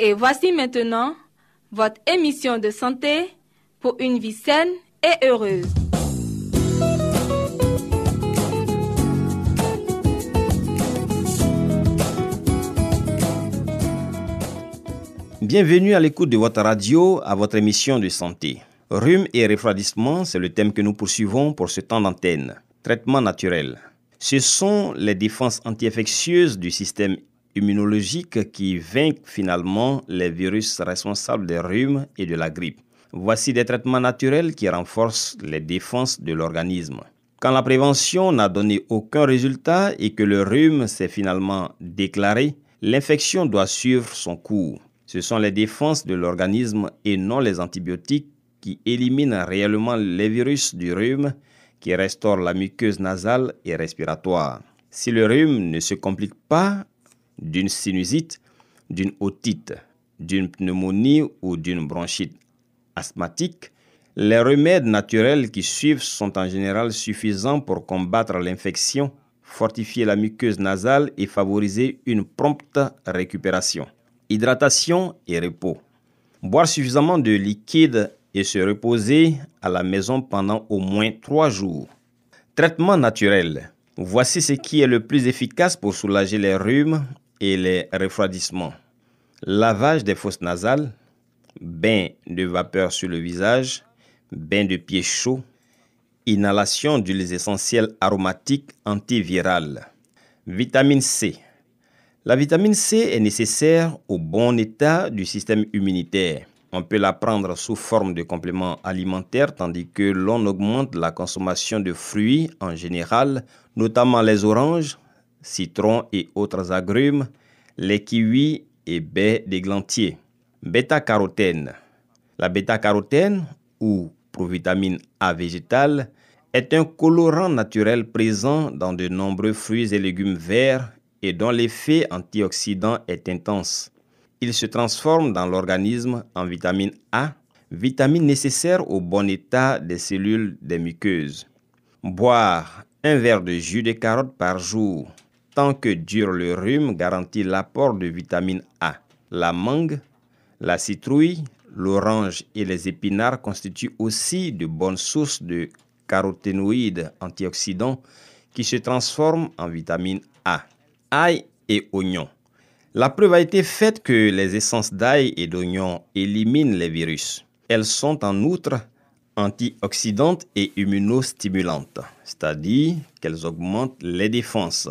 Et voici maintenant votre émission de santé pour une vie saine et heureuse. Bienvenue à l'écoute de votre radio, à votre émission de santé. Rhume et refroidissement, c'est le thème que nous poursuivons pour ce temps d'antenne. Traitement naturel. Ce sont les défenses anti-infectieuses du système immunologique qui vainquent finalement les virus responsables des rhumes et de la grippe. Voici des traitements naturels qui renforcent les défenses de l'organisme. Quand la prévention n'a donné aucun résultat et que le rhume s'est finalement déclaré, l'infection doit suivre son cours. Ce sont les défenses de l'organisme et non les antibiotiques qui éliminent réellement les virus du rhume, qui restaurent la muqueuse nasale et respiratoire. Si le rhume ne se complique pas d'une sinusite, d'une otite, d'une pneumonie ou d'une bronchite asthmatique, les remèdes naturels qui suivent sont en général suffisants pour combattre l'infection, fortifier la muqueuse nasale et favoriser une prompte récupération. Hydratation et repos. Boire suffisamment de liquide et se reposer à la maison pendant au moins 3 jours. Traitement naturel. Voici ce qui est le plus efficace pour soulager les rhumes et les refroidissements. Lavage des fosses nasales, bain de vapeur sur le visage, bain de pieds chauds, inhalation d'huiles essentielles aromatiques antivirales. Vitamine C. La vitamine C est nécessaire au bon état du système immunitaire. On peut la prendre sous forme de complément alimentaire tandis que l'on augmente la consommation de fruits en général, notamment les oranges, citrons et autres agrumes, les kiwis et baies d'églantier. Bêta-carotène. La bêta-carotène, ou provitamine A végétale, est un colorant naturel présent dans de nombreux fruits et légumes verts et dont l'effet antioxydant est intense. Il se transforme dans l'organisme en vitamine A, vitamine nécessaire au bon état des cellules des muqueuses. Boire 1 verre de jus de carotte par jour, tant que dure le rhume, garantit l'apport de vitamine A. La mangue, la citrouille, l'orange et les épinards constituent aussi de bonnes sources de caroténoïdes antioxydants qui se transforment en vitamine A. Ail et oignon. La preuve a été faite que les essences d'ail et d'oignon éliminent les virus. Elles sont en outre antioxydantes et immunostimulantes, c'est-à-dire qu'elles augmentent les défenses.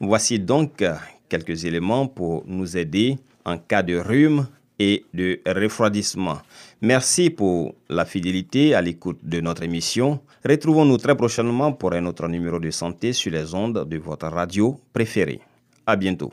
Voici donc quelques éléments pour nous aider en cas de rhume et de refroidissement. Merci pour la fidélité à l'écoute de notre émission. Retrouvons-nous très prochainement pour un autre numéro de santé sur les ondes de votre radio préférée. À bientôt.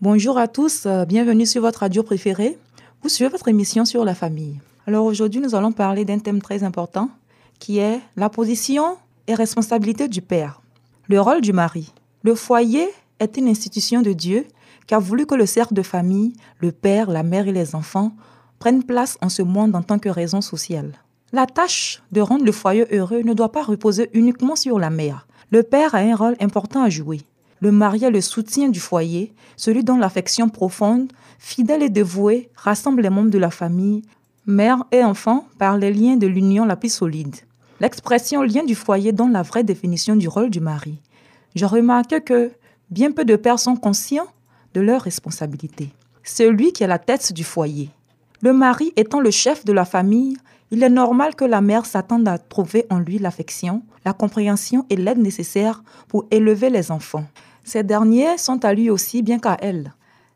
Bonjour à tous, bienvenue sur votre radio préférée. Vous suivez votre émission sur la famille. Alors aujourd'hui, nous allons parler d'un thème très important qui est la position et responsabilité du père, le rôle du mari. Le foyer est une institution de Dieu qui a voulu que le cercle de famille, le père, la mère et les enfants prennent place en ce monde en tant que raison sociale. La tâche de rendre le foyer heureux ne doit pas reposer uniquement sur la mère. Le père a un rôle important à jouer. Le mari est le soutien du foyer, celui dont l'affection profonde, fidèle et dévouée, rassemble les membres de la famille, mère et enfant, par les liens de l'union la plus solide. L'expression « lien du foyer » donne la vraie définition du rôle du mari. Je remarque que bien peu de pères sont conscients de leurs responsabilités. C'est lui qui est la tête du foyer. Le mari étant le chef de la famille, il est normal que la mère s'attende à trouver en lui l'affection, la compréhension et l'aide nécessaires pour élever les enfants. Ces derniers sont à lui aussi bien qu'à elle,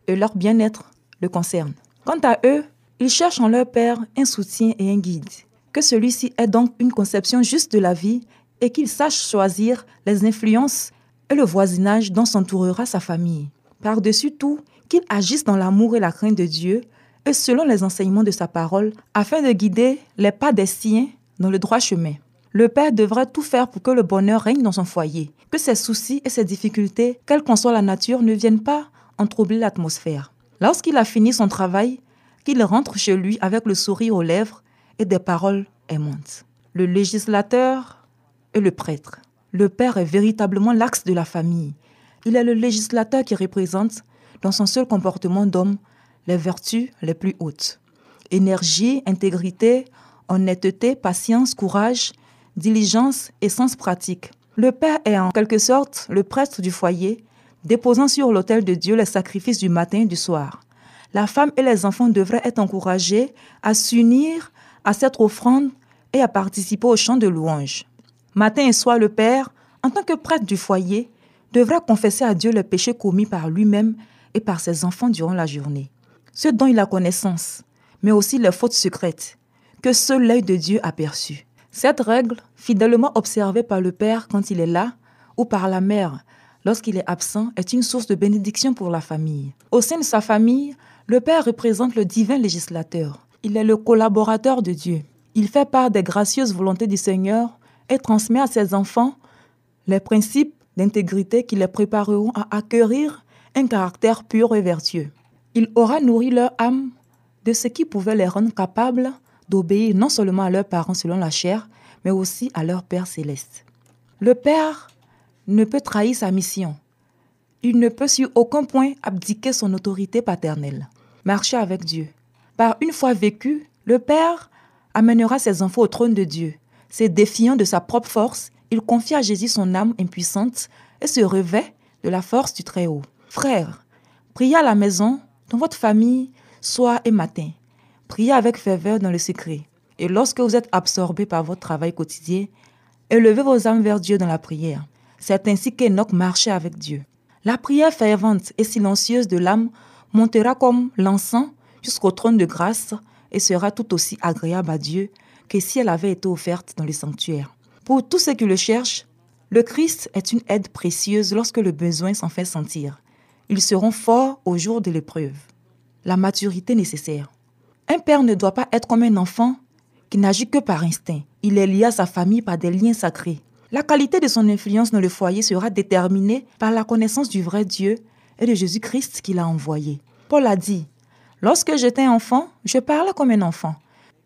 et leur bien-être le concerne. Quant à eux, ils cherchent en leur père un soutien et un guide. Que celui-ci ait donc une conception juste de la vie et qu'il sache choisir les influences et le voisinage dont s'entourera sa famille. Par-dessus tout, qu'il agisse dans l'amour et la crainte de Dieu, et selon les enseignements de sa parole, afin de guider les pas des siens dans le droit chemin. Le père devrait tout faire pour que le bonheur règne dans son foyer, que ses soucis et ses difficultés, quelle qu'en soit la nature, ne viennent pas en troubler l'atmosphère. Lorsqu'il a fini son travail, qu'il rentre chez lui avec le sourire aux lèvres et des paroles aimantes. Le législateur et le prêtre. Le père est véritablement l'axe de la famille. Il est le législateur qui représente, dans son seul comportement d'homme, les vertus les plus hautes. Énergie, intégrité, honnêteté, patience, courage, diligence et sens pratique. Le père est en quelque sorte le prêtre du foyer, déposant sur l'autel de Dieu les sacrifices du matin et du soir. La femme et les enfants devraient être encouragés à s'unir à cette offrande et à participer au chant de louange. Matin et soir, le père, en tant que prêtre du foyer, devra confesser à Dieu les péchés commis par lui-même et par ses enfants durant la journée. Ceux dont il a connaissance, mais aussi les fautes secrètes, que seul l'œil de Dieu aperçut. Cette règle, fidèlement observée par le père quand il est là, ou par la mère lorsqu'il est absent, est une source de bénédiction pour la famille. Au sein de sa famille, le père représente le divin législateur. Il est le collaborateur de Dieu. Il fait part des gracieuses volontés du Seigneur et transmet à ses enfants les principes d'intégrité qui les prépareront à acquérir un caractère pur et vertueux. Il aura nourri leur âme de ce qui pouvait les rendre capables d'obéir non seulement à leurs parents selon la chair, mais aussi à leur Père céleste. Le Père ne peut trahir sa mission. Il ne peut sur aucun point abdiquer son autorité paternelle. Marcher avec Dieu. Par une fois vécu, le Père amènera ses enfants au trône de Dieu. Se défiant de sa propre force, il confie à Jésus son âme impuissante et se revêt de la force du Très-Haut. Frères, priez à la maison, dans votre famille, soir et matin. Priez avec ferveur dans le secret. Et lorsque vous êtes absorbés par votre travail quotidien, élevez vos âmes vers Dieu dans la prière. C'est ainsi qu'Enoch marchait avec Dieu. La prière fervente et silencieuse de l'âme montera comme l'encens jusqu'au trône de grâce et sera tout aussi agréable à Dieu que si elle avait été offerte dans le sanctuaire. Pour tous ceux qui le cherchent, le Christ est une aide précieuse lorsque le besoin s'en fait sentir. Ils seront forts au jour de l'épreuve. La maturité nécessaire. Un père ne doit pas être comme un enfant qui n'agit que par instinct. Il est lié à sa famille par des liens sacrés. La qualité de son influence dans le foyer sera déterminée par la connaissance du vrai Dieu et de Jésus-Christ qu'il a envoyé. Paul a dit, « Lorsque j'étais enfant, je parlais comme un enfant.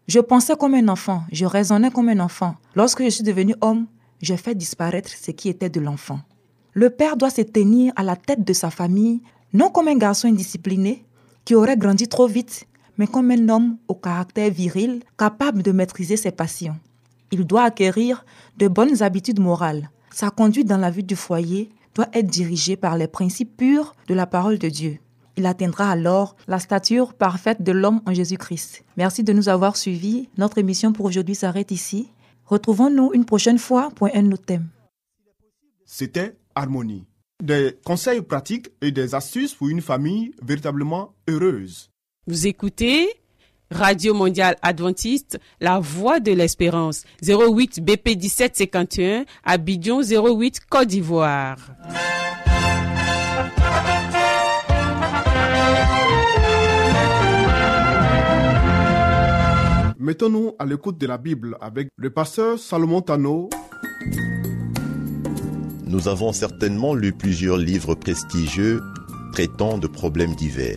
Je pensais comme un enfant, je raisonnais comme un enfant. Lorsque je suis devenu homme, j'ai fait disparaître ce qui était de l'enfant. » Le père doit se tenir à la tête de sa famille, non comme un garçon indiscipliné qui aurait grandi trop vite, mais comme un homme au caractère viril, capable de maîtriser ses passions. Il doit acquérir de bonnes habitudes morales. Sa conduite dans la vie du foyer doit être dirigée par les principes purs de la parole de Dieu. Il atteindra alors la stature parfaite de l'homme en Jésus-Christ. Merci de nous avoir suivis. Notre émission pour aujourd'hui s'arrête ici. Retrouvons-nous une prochaine fois pour un autre thème. C'était Harmonie. Des conseils pratiques et des astuces pour une famille véritablement heureuse. Vous écoutez Radio Mondiale Adventiste, la voix de l'espérance, 08 BP 1751, Abidjan 08, Côte d'Ivoire. Mettons-nous à l'écoute de la Bible avec le pasteur Salomon Tano. Nous avons certainement lu plusieurs livres prestigieux traitant de problèmes divers.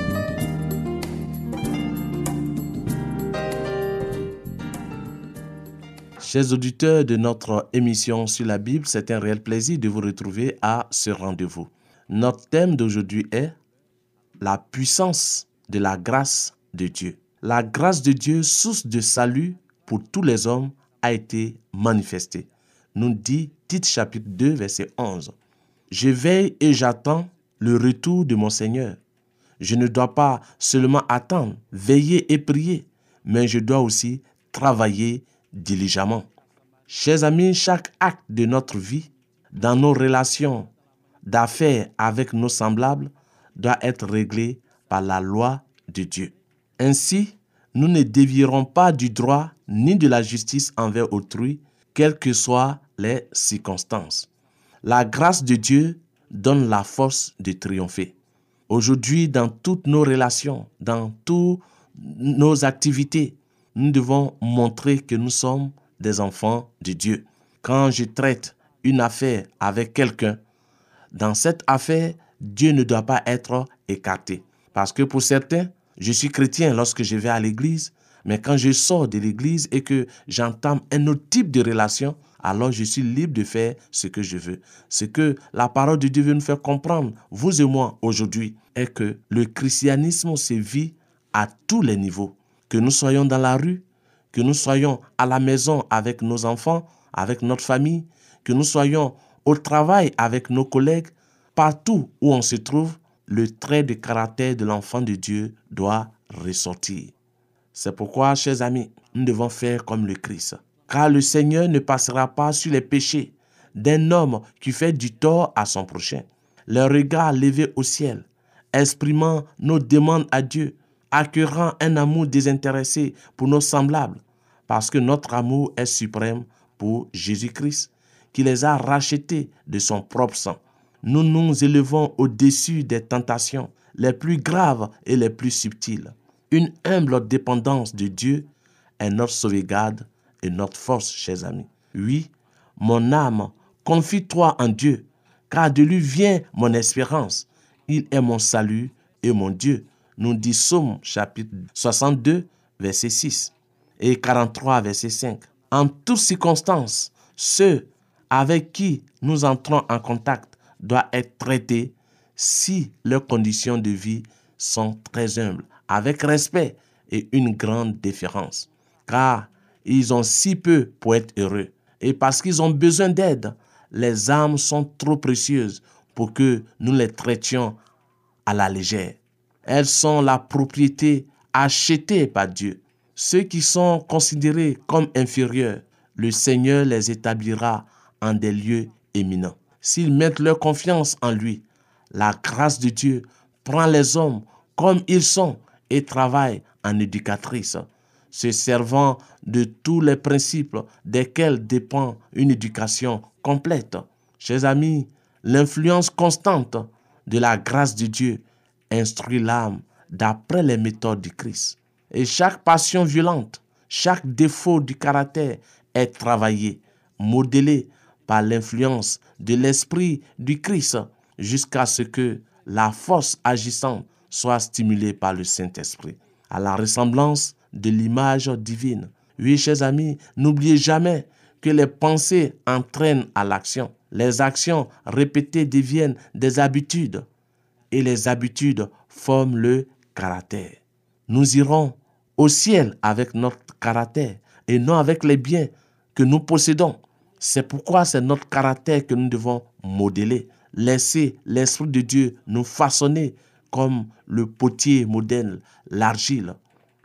Chers auditeurs de notre émission sur la Bible, c'est un réel plaisir de vous retrouver à ce rendez-vous. Notre thème d'aujourd'hui est la puissance de la grâce de Dieu. La grâce de Dieu, source de salut pour tous les hommes, a été manifestée. Nous dit Tite chapitre 2, verset 11. « Je veille et j'attends le retour de mon Seigneur. Je ne dois pas seulement attendre, veiller et prier, mais je dois aussi travailler diligemment. » Chers amis, chaque acte de notre vie, dans nos relations d'affaires avec nos semblables, doit être réglé par la loi de Dieu. Ainsi, nous ne dévierons pas du droit ni de la justice envers autrui, quelles que soient les circonstances. La grâce de Dieu donne la force de triompher. Aujourd'hui, dans toutes nos relations, dans toutes nos activités, nous devons montrer que nous sommes des enfants de Dieu. Quand je traite une affaire avec quelqu'un, dans cette affaire, Dieu ne doit pas être écarté. Parce que pour certains, je suis chrétien lorsque je vais à l'église, mais quand je sors de l'église et que j'entame un autre type de relation, alors je suis libre de faire ce que je veux. Ce que la parole de Dieu veut nous faire comprendre, vous et moi, aujourd'hui, est que le christianisme se vit à tous les niveaux. Que nous soyons dans la rue, que nous soyons à la maison avec nos enfants, avec notre famille, que nous soyons au travail avec nos collègues, partout où on se trouve, le trait de caractère de l'enfant de Dieu doit ressortir. C'est pourquoi, chers amis, nous devons faire comme le Christ. Car le Seigneur ne passera pas sur les péchés d'un homme qui fait du tort à son prochain. Le regard levé au ciel, exprimant nos demandes à Dieu, accueillant un amour désintéressé pour nos semblables, parce que notre amour est suprême pour Jésus-Christ, qui les a rachetés de son propre sang. Nous nous élevons au-dessus des tentations les plus graves et les plus subtiles. Une humble dépendance de Dieu est notre sauvegarde et notre force, chers amis. Oui, mon âme, confie-toi en Dieu, car de lui vient mon espérance. Il est mon salut et mon Dieu. Nous dit Psaume chapitre 62, verset 6 et 43, verset 5. En toutes circonstances, ceux avec qui nous entrons en contact doivent être traités si leurs conditions de vie sont très humbles, avec respect et une grande déférence. Car ils ont si peu pour être heureux. Et parce qu'ils ont besoin d'aide, les âmes sont trop précieuses pour que nous les traitions à la légère. Elles sont la propriété achetée par Dieu. Ceux qui sont considérés comme inférieurs, le Seigneur les établira en des lieux éminents. S'ils mettent leur confiance en lui, la grâce de Dieu prend les hommes comme ils sont et travaille en éducatrice, se servant de tous les principes desquels dépend une éducation complète. Chers amis, l'influence constante de la grâce de Dieu instruit l'âme d'après les méthodes du Christ. Et chaque passion violente, chaque défaut du caractère est travaillé, modélé par l'influence de l'Esprit du Christ jusqu'à ce que la force agissante soit stimulée par le Saint-Esprit, à la ressemblance de l'image divine. Oui, chers amis, n'oubliez jamais que les pensées entraînent à l'action. Les actions répétées deviennent des habitudes. Et les habitudes forment le caractère. Nous irons au ciel avec notre caractère et non avec les biens que nous possédons. C'est pourquoi c'est notre caractère que nous devons modeler. Laisser l'Esprit de Dieu nous façonner comme le potier modèle l'argile.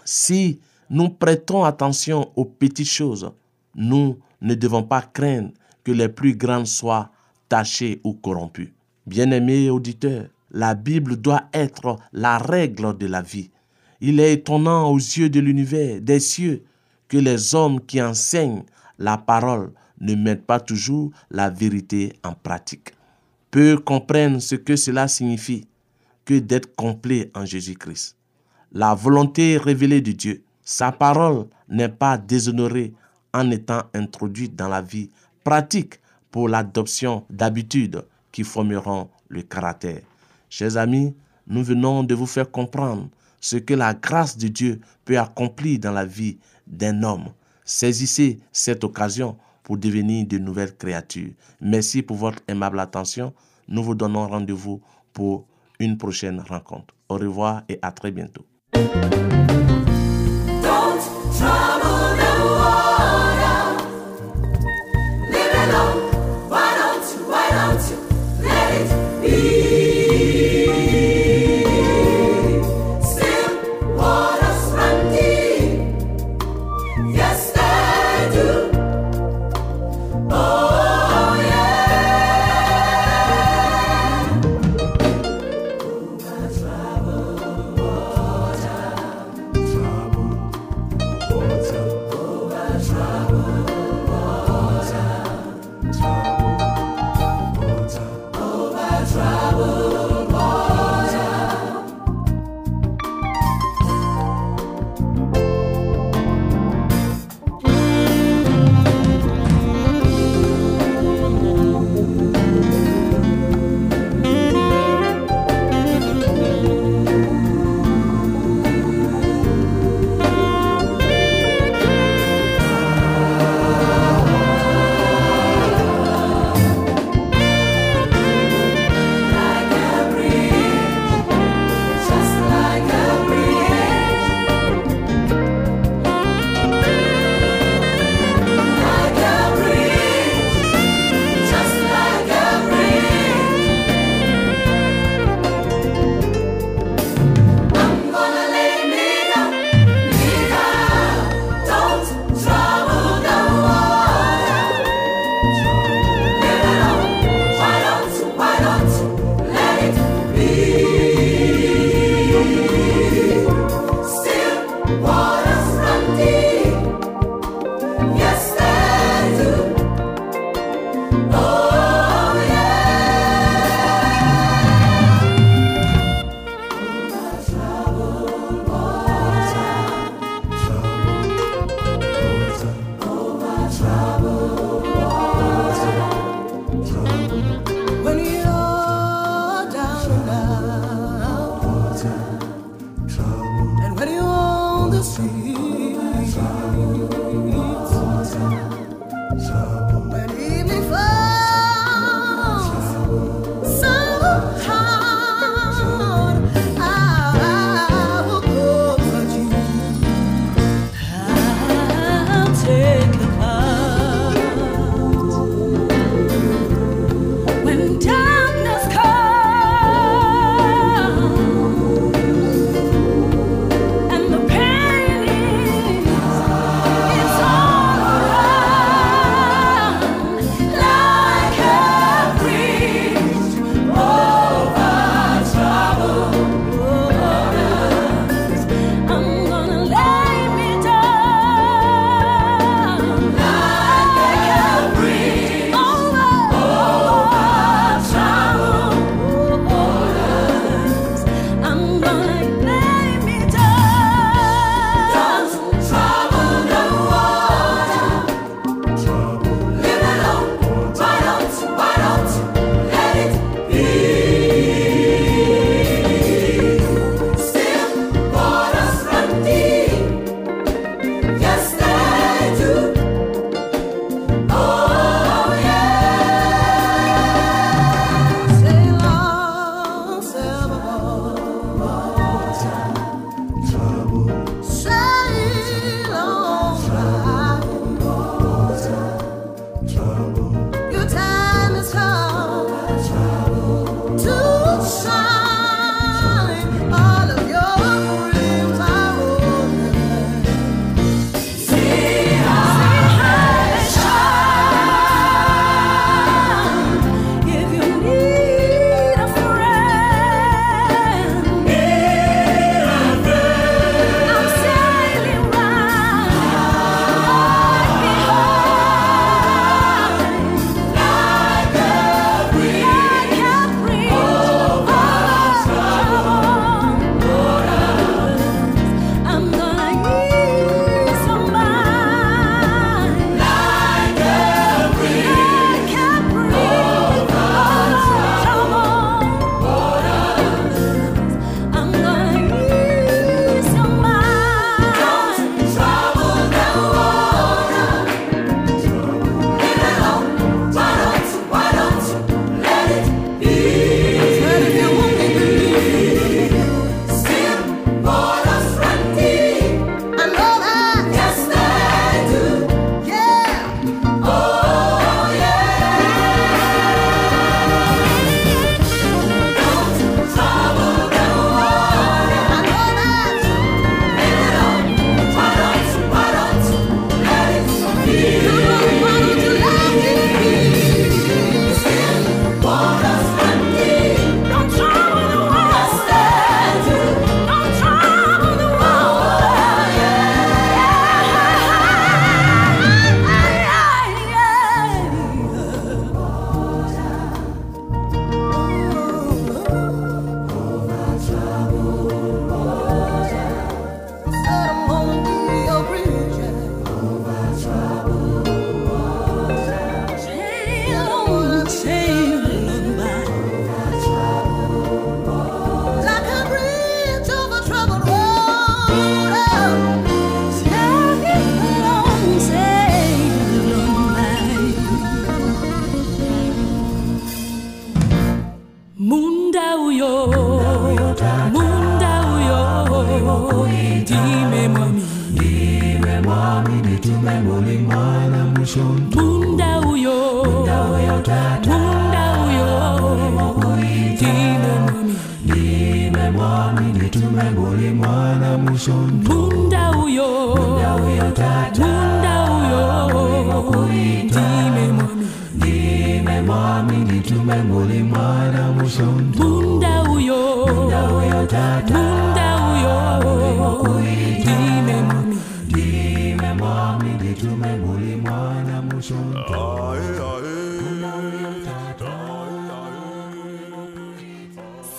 Si nous prêtons attention aux petites choses, nous ne devons pas craindre que les plus grandes soient tachées ou corrompues. Bien-aimés auditeurs, la Bible doit être la règle de la vie. Il est étonnant aux yeux de l'univers, des cieux, que les hommes qui enseignent la parole ne mettent pas toujours la vérité en pratique. Peu comprennent ce que cela signifie que d'être complet en Jésus-Christ. La volonté révélée de Dieu, sa parole n'est pas déshonorée en étant introduite dans la vie pratique pour l'adoption d'habitudes qui formeront le caractère. Chers amis, nous venons de vous faire comprendre ce que la grâce de Dieu peut accomplir dans la vie d'un homme. Saisissez cette occasion pour devenir de nouvelles créatures. Merci pour votre aimable attention. Nous vous donnons rendez-vous pour une prochaine rencontre. Au revoir et à très bientôt.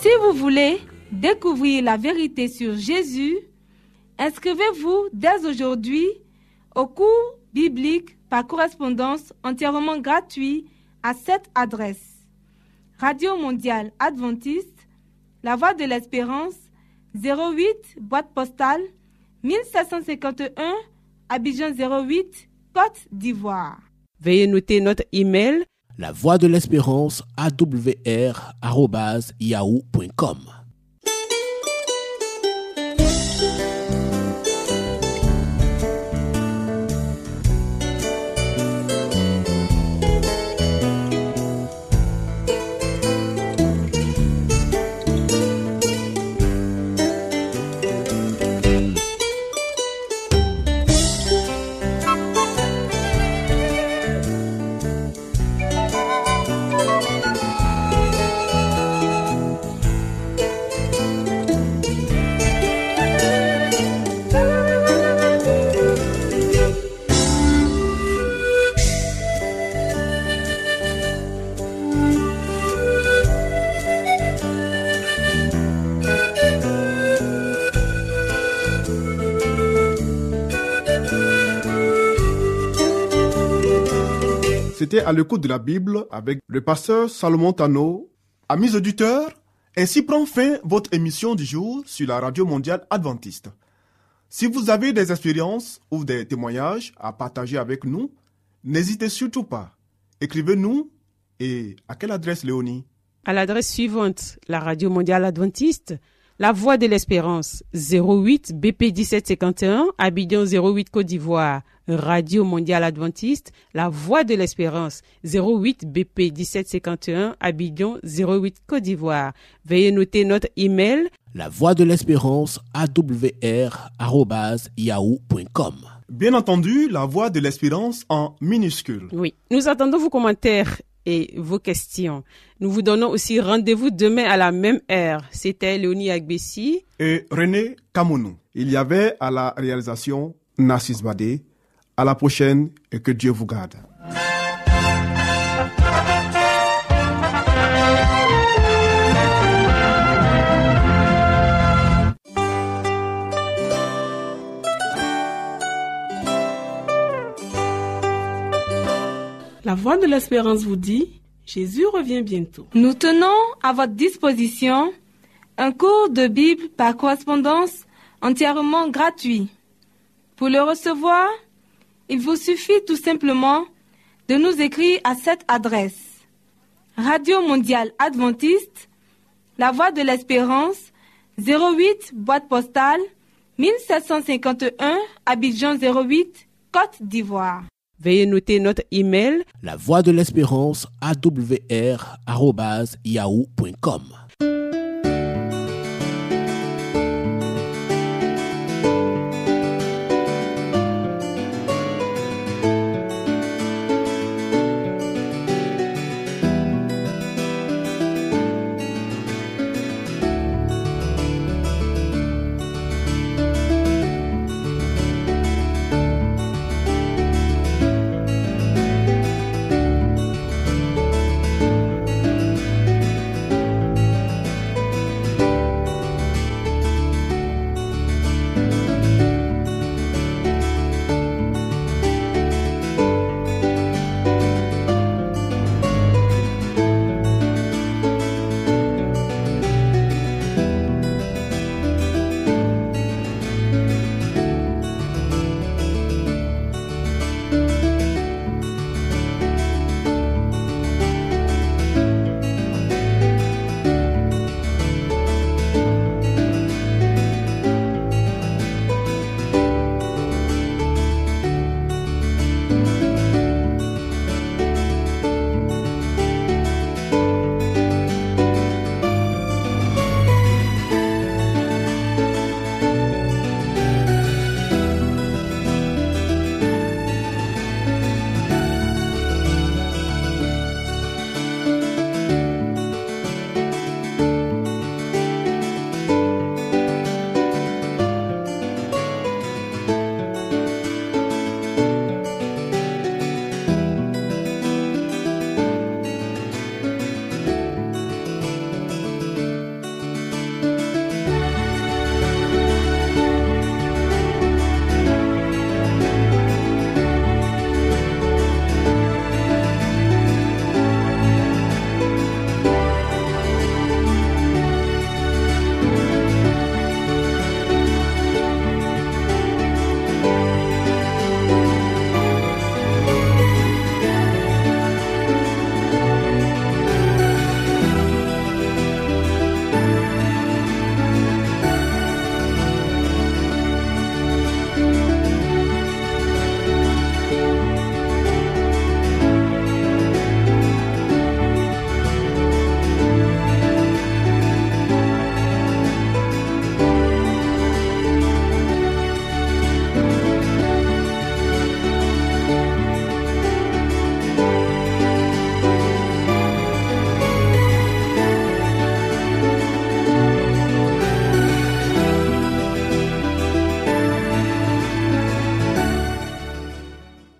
Si vous voulez découvrir la vérité sur Jésus, inscrivez-vous dès aujourd'hui au cours biblique par correspondance entièrement gratuit à cette adresse. Radio Mondiale Adventiste, La Voix de l'Espérance, 08 boîte postale 1751, Abidjan 08, Côte d'Ivoire. Veuillez noter notre email lavoixdelespérance@awr.yahoo.com. C'était à l'écoute de la Bible avec le pasteur Salomon Tano. Amis auditeurs, ainsi prend fin votre émission du jour sur la Radio Mondiale Adventiste. Si vous avez des expériences ou des témoignages à partager avec nous, n'hésitez surtout pas. Écrivez-nous. Et à quelle adresse, Léonie? À l'adresse suivante, la Radio Mondiale Adventiste, La Voix de l'Espérance, 08 BP 1751, Abidjan 08, Côte d'Ivoire. Radio Mondiale Adventiste, La Voix de l'Espérance, 08 BP 1751, Abidjan 08, Côte d'Ivoire. Veuillez noter notre email lavoixdelespérance@awr.yahoo.com. Bien entendu, La Voix de l'Espérance en minuscule. Oui, nous attendons vos commentaires et vos questions. Nous vous donnons aussi rendez-vous demain à la même heure. C'était Léonie Agbessi et René Kamounou. Il y avait à la réalisation Narcisse Badé. À la prochaine et que Dieu vous garde. La Voix de l'Espérance vous dit, Jésus revient bientôt. Nous tenons à votre disposition un cours de Bible par correspondance entièrement gratuit. Pour le recevoir, il vous suffit tout simplement de nous écrire à cette adresse. Radio Mondiale Adventiste, La Voix de l'Espérance, 08 boîte postale 1751, Abidjan 08, Côte d'Ivoire. Veuillez noter notre email lavoixdelespérance@yahoo.com.